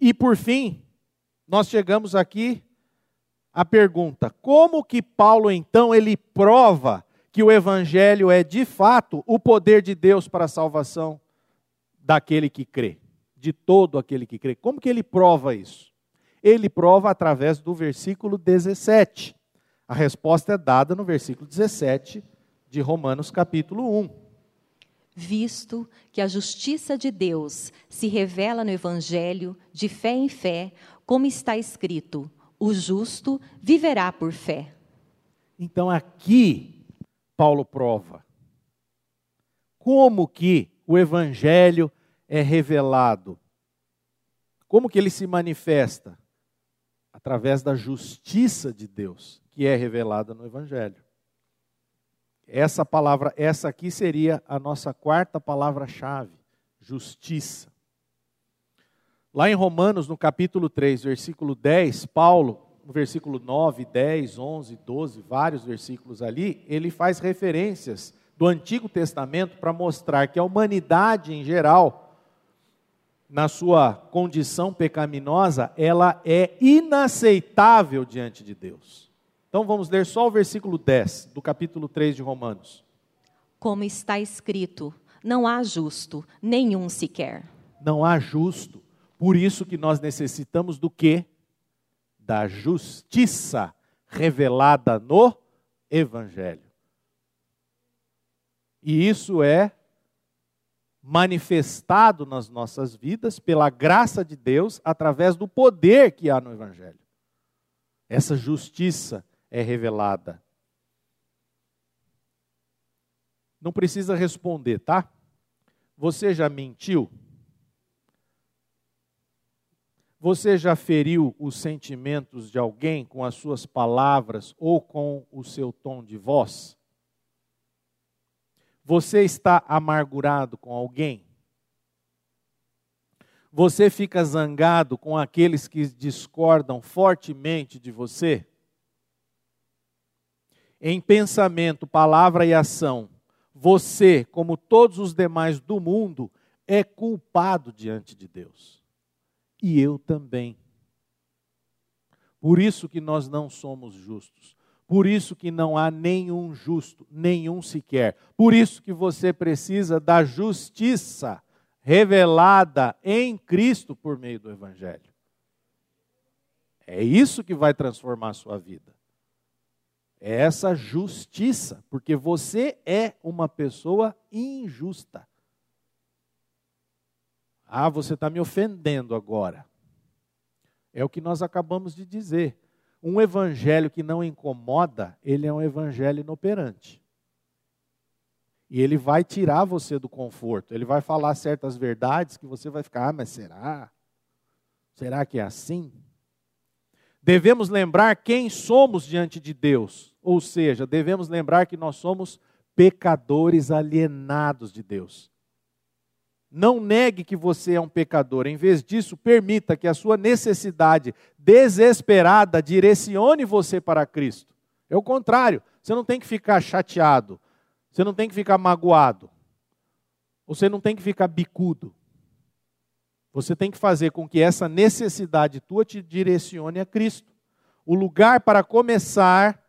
E por fim, nós chegamos aqui a pergunta, como que Paulo, então, ele prova que o Evangelho é, de fato, o poder de Deus para a salvação daquele que crê, de todo aquele que crê? Como que ele prova isso? Ele prova através do versículo 17. A resposta é dada no versículo 17 de Romanos capítulo 1. Visto que a justiça de Deus se revela no Evangelho, de fé em fé, como está escrito, o justo viverá por fé. Então aqui, Paulo prova como que o Evangelho é revelado. Como que ele se manifesta? Através da justiça de Deus, que é revelada no Evangelho. Essa palavra, essa aqui seria a nossa quarta palavra-chave, justiça. Lá em Romanos, no capítulo 3, versículo 10, Paulo, no versículo 9, 10, 11, 12, vários versículos ali, ele faz referências do Antigo Testamento para mostrar que a humanidade em geral, na sua condição pecaminosa, ela é inaceitável diante de Deus. Então vamos ler só o versículo 10 do capítulo 3 de Romanos. Como está escrito, não há justo, nenhum sequer. Não há justo. Por isso que nós necessitamos do quê? Da justiça revelada no Evangelho. E isso é manifestado nas nossas vidas pela graça de Deus através do poder que há no Evangelho. Essa justiça é revelada. Não precisa responder, tá? Você já mentiu? Você já feriu os sentimentos de alguém com as suas palavras ou com o seu tom de voz? Você está amargurado com alguém? Você fica zangado com aqueles que discordam fortemente de você? Em pensamento, palavra e ação, você, como todos os demais do mundo, é culpado diante de Deus. E eu também. Por isso que nós não somos justos. Por isso que não há nenhum justo, nenhum sequer. Por isso que você precisa da justiça revelada em Cristo por meio do Evangelho. É isso que vai transformar a sua vida. É essa justiça, porque você é uma pessoa injusta. Ah, você está me ofendendo agora. É o que nós acabamos de dizer. Um evangelho que não incomoda, ele é um evangelho inoperante. E ele vai tirar você do conforto. Ele vai falar certas verdades que você vai ficar, ah, mas será? Será que é assim? Devemos lembrar quem somos diante de Deus. Ou seja, devemos lembrar que nós somos pecadores alienados de Deus. Não negue que você é um pecador. Em vez disso, permita que a sua necessidade desesperada direcione você para Cristo. É o contrário. Você não tem que ficar chateado. Você não tem que ficar magoado. Você não tem que ficar bicudo. Você tem que fazer com que essa necessidade tua te direcione a Cristo. O lugar para começar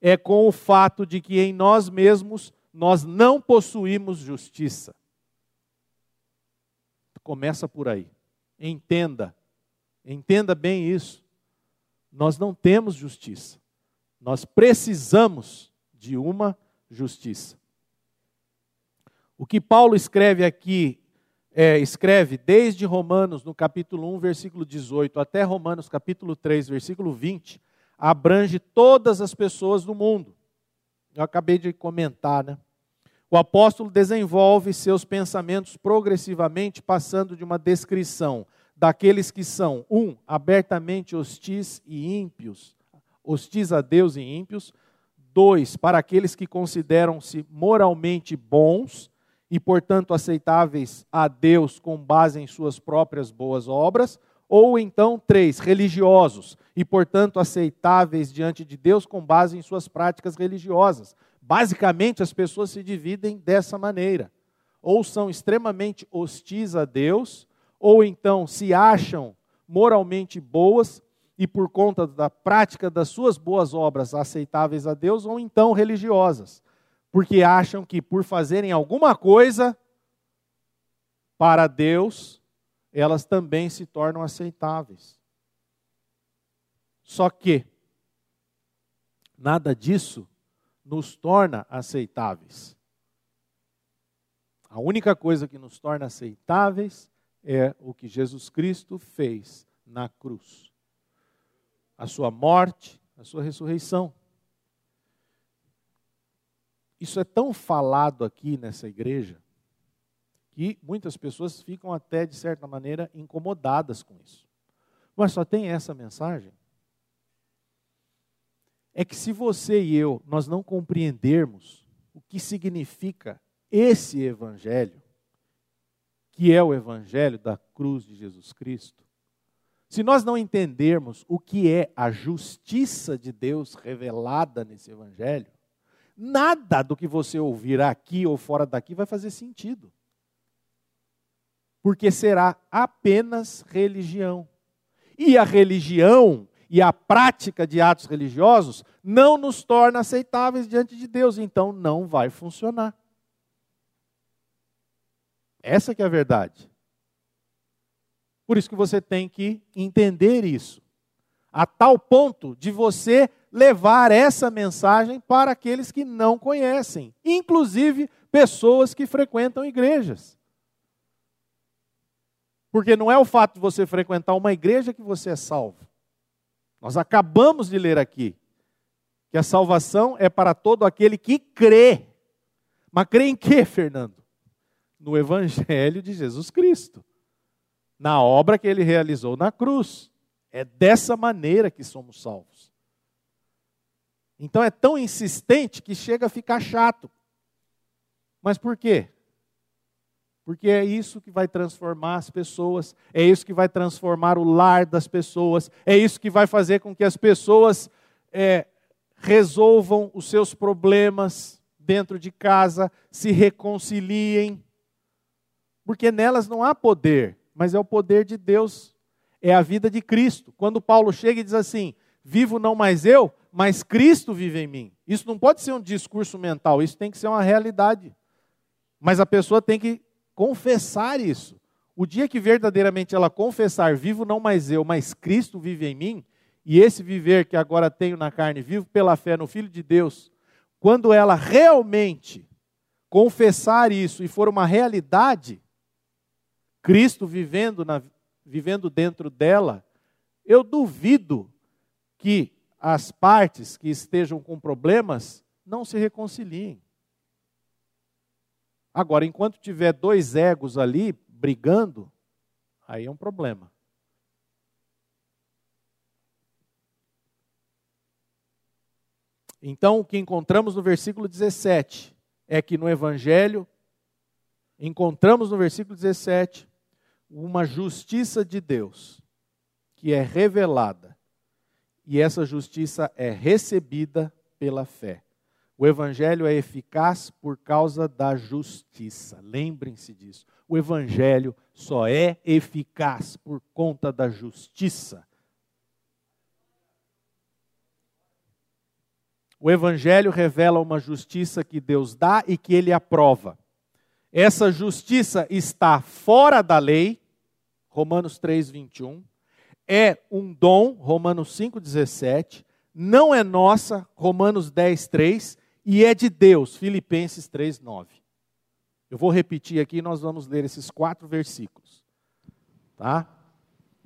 é com o fato de que em nós mesmos nós não possuímos justiça. Começa por aí. Entenda. Entenda bem isso. Nós não temos justiça. Nós precisamos de uma justiça. O que Paulo escreve aqui, escreve desde Romanos, no capítulo 1, versículo 18, até Romanos, capítulo 3, versículo 20, abrange todas as pessoas do mundo. Eu acabei de comentar, né? O apóstolo desenvolve seus pensamentos progressivamente, passando de uma descrição daqueles que são, abertamente hostis e ímpios, hostis a Deus e ímpios, 2, para aqueles que consideram-se moralmente bons e, portanto, aceitáveis a Deus com base em suas próprias boas obras, ou então 3, religiosos e, portanto, aceitáveis diante de Deus com base em suas práticas religiosas. Basicamente, as pessoas se dividem dessa maneira. Ou são extremamente hostis a Deus, ou então se acham moralmente boas e por conta da prática das suas boas obras aceitáveis a Deus, ou então religiosas. Porque acham que por fazerem alguma coisa para Deus, elas também se tornam aceitáveis. Só que nada disso nos torna aceitáveis. A única coisa que nos torna aceitáveis é o que Jesus Cristo fez na cruz. A sua morte, a sua ressurreição. Isso é tão falado aqui nessa igreja, que muitas pessoas ficam até, de certa maneira, incomodadas com isso. Mas só tem essa mensagem? É que se você e eu, nós não compreendermos o que significa esse evangelho, que é o evangelho da cruz de Jesus Cristo, se nós não entendermos o que é a justiça de Deus revelada nesse evangelho, nada do que você ouvir aqui ou fora daqui vai fazer sentido. Porque será apenas religião. E a religião e a prática de atos religiosos não nos torna aceitáveis diante de Deus, então não vai funcionar. Essa que é a verdade. Por isso que você tem que entender isso, a tal ponto de você levar essa mensagem para aqueles que não conhecem, inclusive pessoas que frequentam igrejas. Porque não é o fato de você frequentar uma igreja que você é salvo. Nós acabamos de ler aqui que a salvação é para todo aquele que crê. Mas crê em quê, Fernando? No Evangelho de Jesus Cristo. Na obra que ele realizou na cruz. É dessa maneira que somos salvos. Então é tão insistente que chega a ficar chato. Mas por quê? Porque é isso que vai transformar as pessoas, é isso que vai transformar o lar das pessoas, é isso que vai fazer com que as pessoas resolvam os seus problemas dentro de casa, se reconciliem. Porque nelas não há poder, mas é o poder de Deus, é a vida de Cristo. Quando Paulo chega e diz assim, vivo não mais eu, mas Cristo vive em mim. Isso não pode ser um discurso mental, isso tem que ser uma realidade. Mas a pessoa tem que confessar isso. O dia que verdadeiramente ela confessar, vivo não mais eu, mas Cristo vive em mim, e esse viver que agora tenho na carne, vivo pela fé no Filho de Deus, quando ela realmente confessar isso e for uma realidade, Cristo vivendo dentro dela, eu duvido que as partes que estejam com problemas não se reconciliem. Agora, enquanto tiver dois egos ali brigando, aí é um problema. Então, o que encontramos no versículo 17 é que no Evangelho, encontramos no versículo 17, uma justiça de Deus que é revelada. E essa justiça é recebida pela fé. O Evangelho é eficaz por causa da justiça. Lembrem-se disso. O Evangelho só é eficaz por conta da justiça. O Evangelho revela uma justiça que Deus dá e que Ele aprova. Essa justiça está fora da lei, Romanos 3:21. É um dom, Romanos 5:17. Não é nossa, Romanos 10:3. E é de Deus, Filipenses 3:9. Eu vou repetir aqui, nós vamos ler esses 4 versículos. Tá?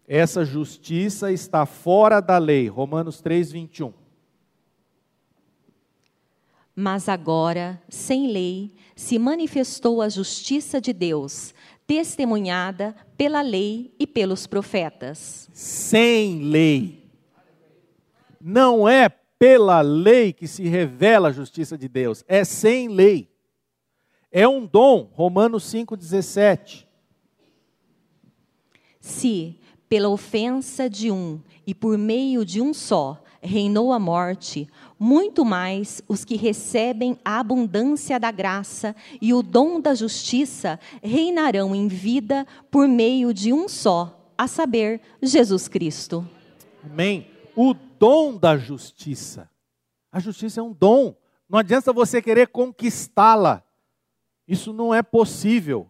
Essa justiça está fora da lei, Romanos 3:21. Mas agora, sem lei, se manifestou a justiça de Deus, testemunhada pela lei e pelos profetas. Sem lei. Não é pela lei que se revela a justiça de Deus, é sem lei. É um dom, Romanos 5:17. Se, pela ofensa de um e por meio de um só, reinou a morte, muito mais os que recebem a abundância da graça e o dom da justiça reinarão em vida por meio de um só, a saber, Jesus Cristo. Amém. O dom da justiça. A justiça é um dom. Não adianta você querer conquistá-la. Isso não é possível.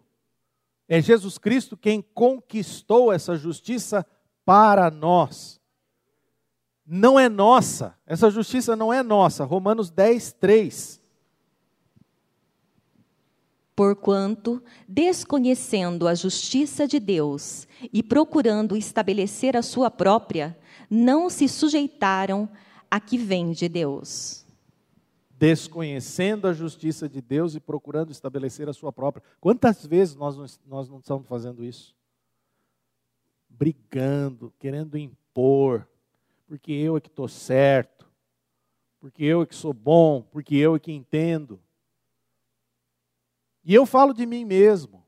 É Jesus Cristo quem conquistou essa justiça para nós. Não é nossa. Essa justiça não é nossa. Romanos 10:3. Porquanto, desconhecendo a justiça de Deus e procurando estabelecer a sua própria, não se sujeitaram à que vem de Deus. Desconhecendo a justiça de Deus e procurando estabelecer a sua própria. Quantas vezes nós não estamos fazendo isso? Brigando, querendo impor. Porque eu é que estou certo, porque eu é que sou bom, porque eu é que entendo. E eu falo de mim mesmo,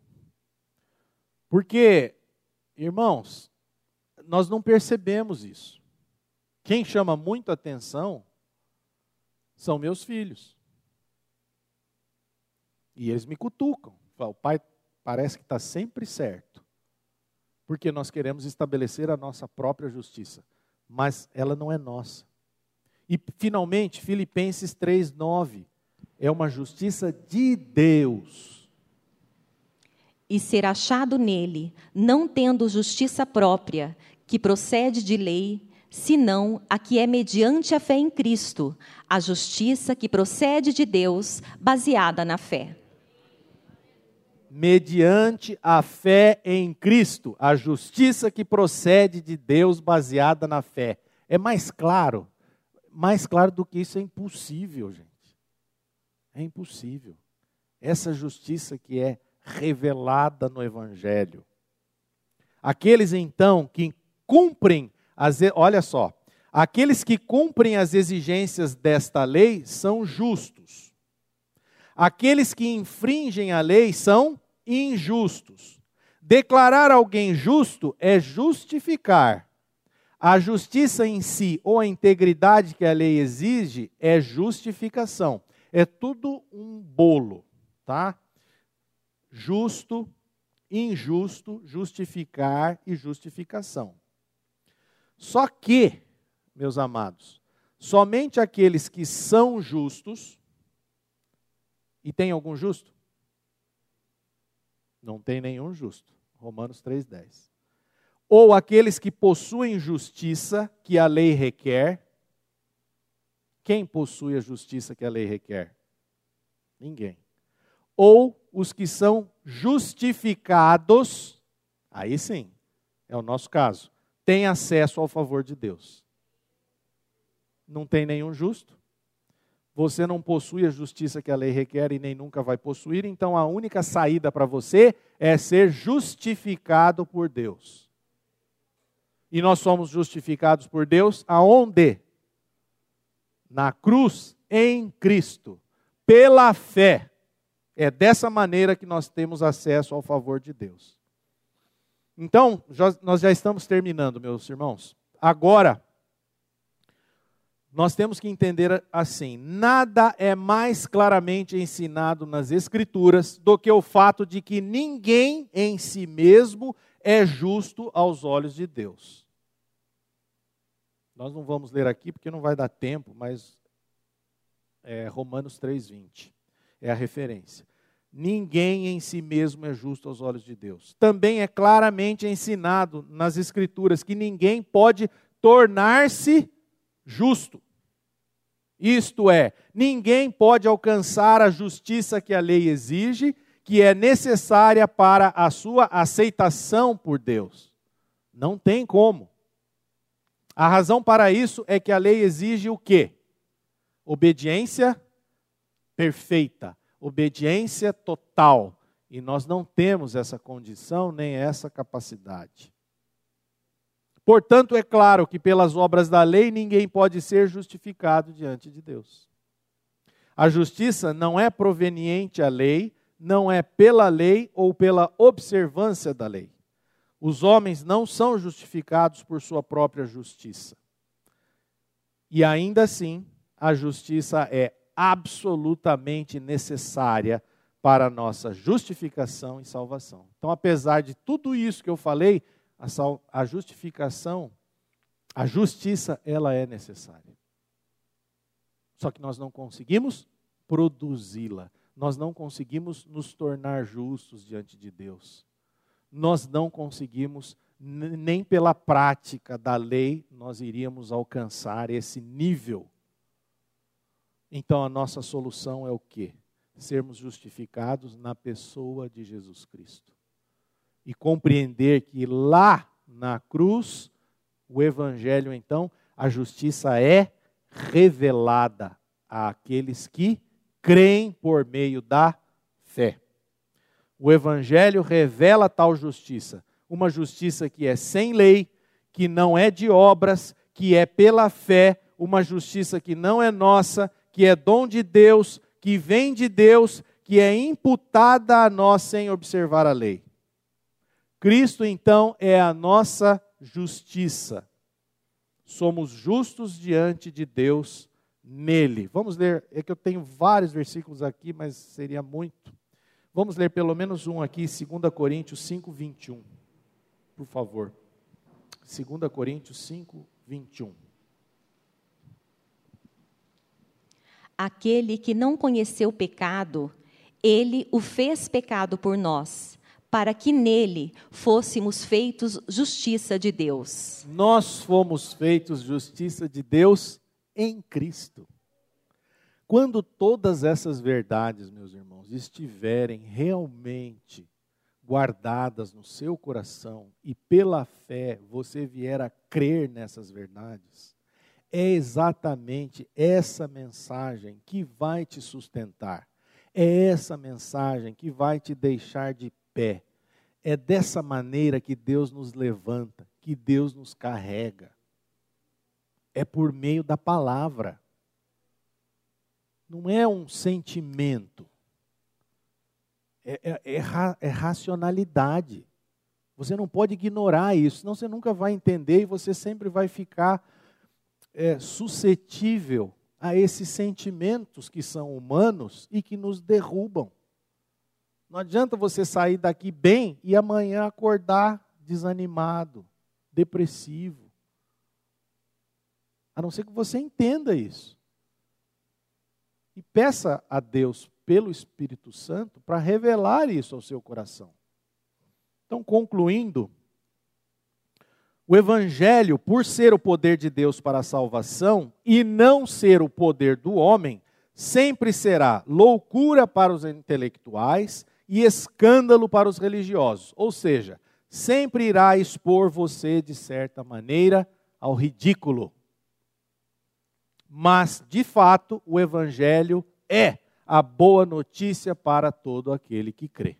porque, irmãos, nós não percebemos isso. Quem chama muito atenção são meus filhos. E eles me cutucam. O pai parece que está sempre certo, porque nós queremos estabelecer a nossa própria justiça. Mas ela não é nossa. E, finalmente, Filipenses 3:9, é uma justiça de Deus. E ser achado nele, não tendo justiça própria, que procede de lei, senão a que é mediante a fé em Cristo, a justiça que procede de Deus, baseada na fé. Mediante a fé em Cristo, a justiça que procede de Deus baseada na fé. É mais claro do que isso é impossível, gente. É impossível. Essa justiça que é revelada no Evangelho. Aqueles então que cumprem aqueles que cumprem as exigências desta lei são justos. Aqueles que infringem a lei são injustos. Declarar alguém justo é justificar. A justiça em si, ou a integridade que a lei exige, é justificação. É tudo um bolo, tá? Justo, injusto, justificar e justificação. Só que, meus amados, somente aqueles que são justos, e tem algum justo? Não tem nenhum justo. Romanos 3,10. Ou aqueles que possuem justiça que a lei requer. Quem possui a justiça que a lei requer? Ninguém. Ou os que são justificados, aí sim, é o nosso caso, têm acesso ao favor de Deus. Não tem nenhum justo. Você não possui a justiça que a lei requer e nem nunca vai possuir, então a única saída para você é ser justificado por Deus. E nós somos justificados por Deus aonde? Na cruz, em Cristo, pela fé. É dessa maneira que nós temos acesso ao favor de Deus. Então, nós já estamos terminando, meus irmãos. Agora, nós temos que entender assim, nada é mais claramente ensinado nas Escrituras do que o fato de que ninguém em si mesmo é justo aos olhos de Deus. Nós não vamos ler aqui porque não vai dar tempo, mas é Romanos 3,20 é a referência. Ninguém em si mesmo é justo aos olhos de Deus. Também é claramente ensinado nas Escrituras que ninguém pode tornar-se justo. Isto é, ninguém pode alcançar a justiça que a lei exige, que é necessária para a sua aceitação por Deus. Não tem como. A razão para isso é que a lei exige o quê? Obediência perfeita, obediência total. E nós não temos essa condição nem essa capacidade. Portanto, é claro que pelas obras da lei ninguém pode ser justificado diante de Deus. A justiça não é proveniente à lei, não é pela lei ou pela observância da lei. Os homens não são justificados por sua própria justiça. E ainda assim, a justiça é absolutamente necessária para a nossa justificação e salvação. Então, apesar de tudo isso que eu falei, a justificação, a justiça, ela é necessária. Só que nós não conseguimos produzi-la. Nós não conseguimos nos tornar justos diante de Deus. Nós não conseguimos, nem pela prática da lei, nós iríamos alcançar esse nível. Então a nossa solução é o quê? Sermos justificados na pessoa de Jesus Cristo. E compreender que lá na cruz, o Evangelho então, a justiça é revelada àqueles que creem por meio da fé. O Evangelho revela tal justiça, uma justiça que é sem lei, que não é de obras, que é pela fé, uma justiça que não é nossa, que é dom de Deus, que vem de Deus, que é imputada a nós sem observar a lei. Cristo, então, é a nossa justiça. Somos justos diante de Deus nele. Vamos ler, é que eu tenho vários versículos aqui, mas seria muito. Vamos ler pelo menos um aqui, 2 Coríntios 5, 21. Por favor. 2 Coríntios 5, 21. Aquele que não conheceu pecado, ele o fez pecado por nós, para que nele fôssemos feitos justiça de Deus. Nós fomos feitos justiça de Deus em Cristo. Quando todas essas verdades, meus irmãos, estiverem realmente guardadas no seu coração e pela fé você vier a crer nessas verdades, é exatamente essa mensagem que vai te sustentar. É essa mensagem que vai te deixar de pé. É dessa maneira que Deus nos levanta, que Deus nos carrega. É por meio da palavra. Não é um sentimento. é racionalidade. Você não pode ignorar isso, senão você nunca vai entender e você sempre vai ficar suscetível a esses sentimentos que são humanos e que nos derrubam. Não adianta você sair daqui bem e amanhã acordar desanimado, depressivo. A não ser que você entenda isso. E peça a Deus pelo Espírito Santo para revelar isso ao seu coração. Então, concluindo, o Evangelho, por ser o poder de Deus para a salvação e não ser o poder do homem, sempre será loucura para os intelectuais e escândalo para os religiosos. Ou seja, sempre irá expor você, de certa maneira, ao ridículo. Mas, de fato, o Evangelho é a boa notícia para todo aquele que crê.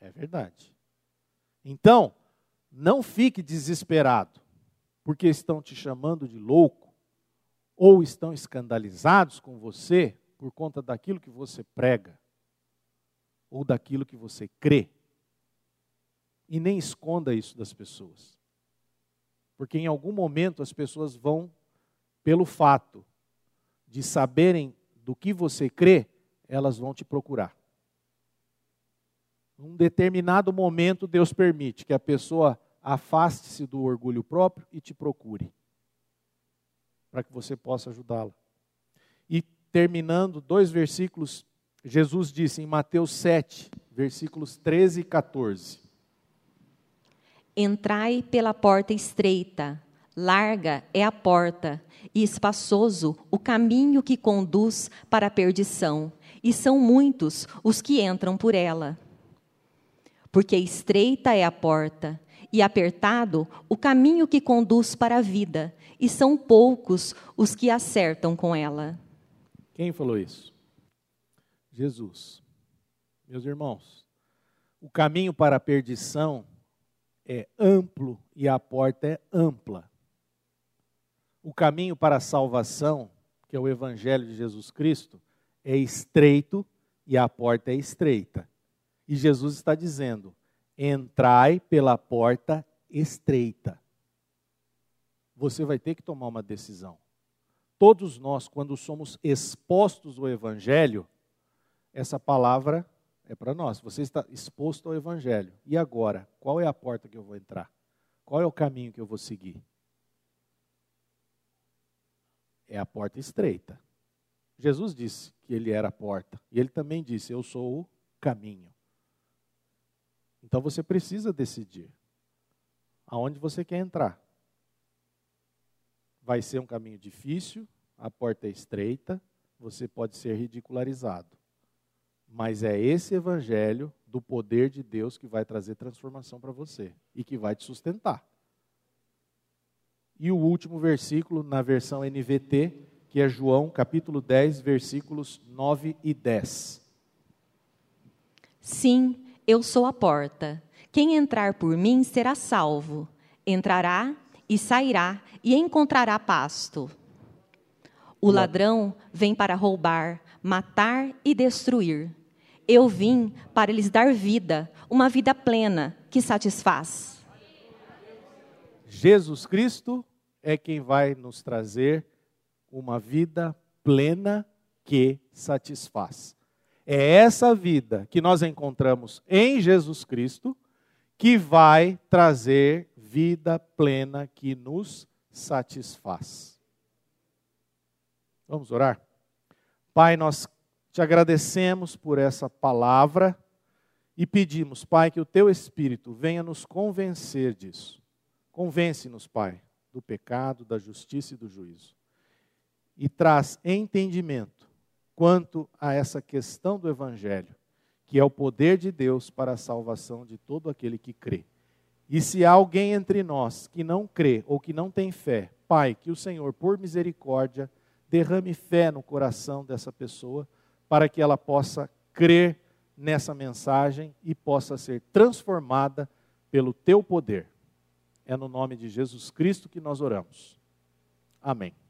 É verdade. Então, não fique desesperado, porque estão te chamando de louco, ou estão escandalizados com você por conta daquilo que você prega, ou daquilo que você crê. E nem esconda isso das pessoas. Porque em algum momento as pessoas vão, pelo fato de saberem do que você crê, elas vão te procurar. Num determinado momento, Deus permite que a pessoa afaste-se do orgulho próprio e te procure, para que você possa ajudá-la. E terminando, 2 versículos, Jesus disse em Mateus 7, versículos 13 e 14. Entrai pela porta estreita, larga é a porta, e espaçoso o caminho que conduz para a perdição, e são muitos os que entram por ela. Porque estreita é a porta e apertado o caminho que conduz para a vida, e são poucos os que acertam com ela. Quem falou isso? Jesus. Meus irmãos, o caminho para a perdição é amplo e a porta é ampla. O caminho para a salvação, que é o Evangelho de Jesus Cristo, é estreito e a porta é estreita. E Jesus está dizendo, entrai pela porta estreita. Você vai ter que tomar uma decisão. Todos nós, quando somos expostos ao Evangelho, essa palavra é para nós. Você está exposto ao Evangelho. E agora, qual é a porta que eu vou entrar? Qual é o caminho que eu vou seguir? É a porta estreita. Jesus disse que ele era a porta. E ele também disse, eu sou o caminho. Então você precisa decidir aonde você quer entrar. Vai ser um caminho difícil, a porta é estreita, você pode ser ridicularizado. Mas é esse Evangelho do poder de Deus que vai trazer transformação para você e que vai te sustentar. E o último versículo na versão NVT, que é João capítulo 10, versículos 9 e 10. Sim, eu sou a porta. Quem entrar por mim será salvo. Entrará e sairá e encontrará pasto. O ladrão vem para roubar, matar e destruir. Eu vim para lhes dar vida, uma vida plena que satisfaz. Jesus Cristo é quem vai nos trazer uma vida plena que satisfaz. É essa vida que nós encontramos em Jesus Cristo que vai trazer vida plena que nos satisfaz. Vamos orar? Pai, nós te agradecemos por essa palavra e pedimos, Pai, que o teu Espírito venha nos convencer disso. Convence-nos, Pai, do pecado, da justiça e do juízo. E traz entendimento quanto a essa questão do Evangelho, que é o poder de Deus para a salvação de todo aquele que crê. E se há alguém entre nós que não crê ou que não tem fé, Pai, que o Senhor, por misericórdia, derrame fé no coração dessa pessoa, para que ela possa crer nessa mensagem e possa ser transformada pelo teu poder. É no nome de Jesus Cristo que nós oramos. Amém.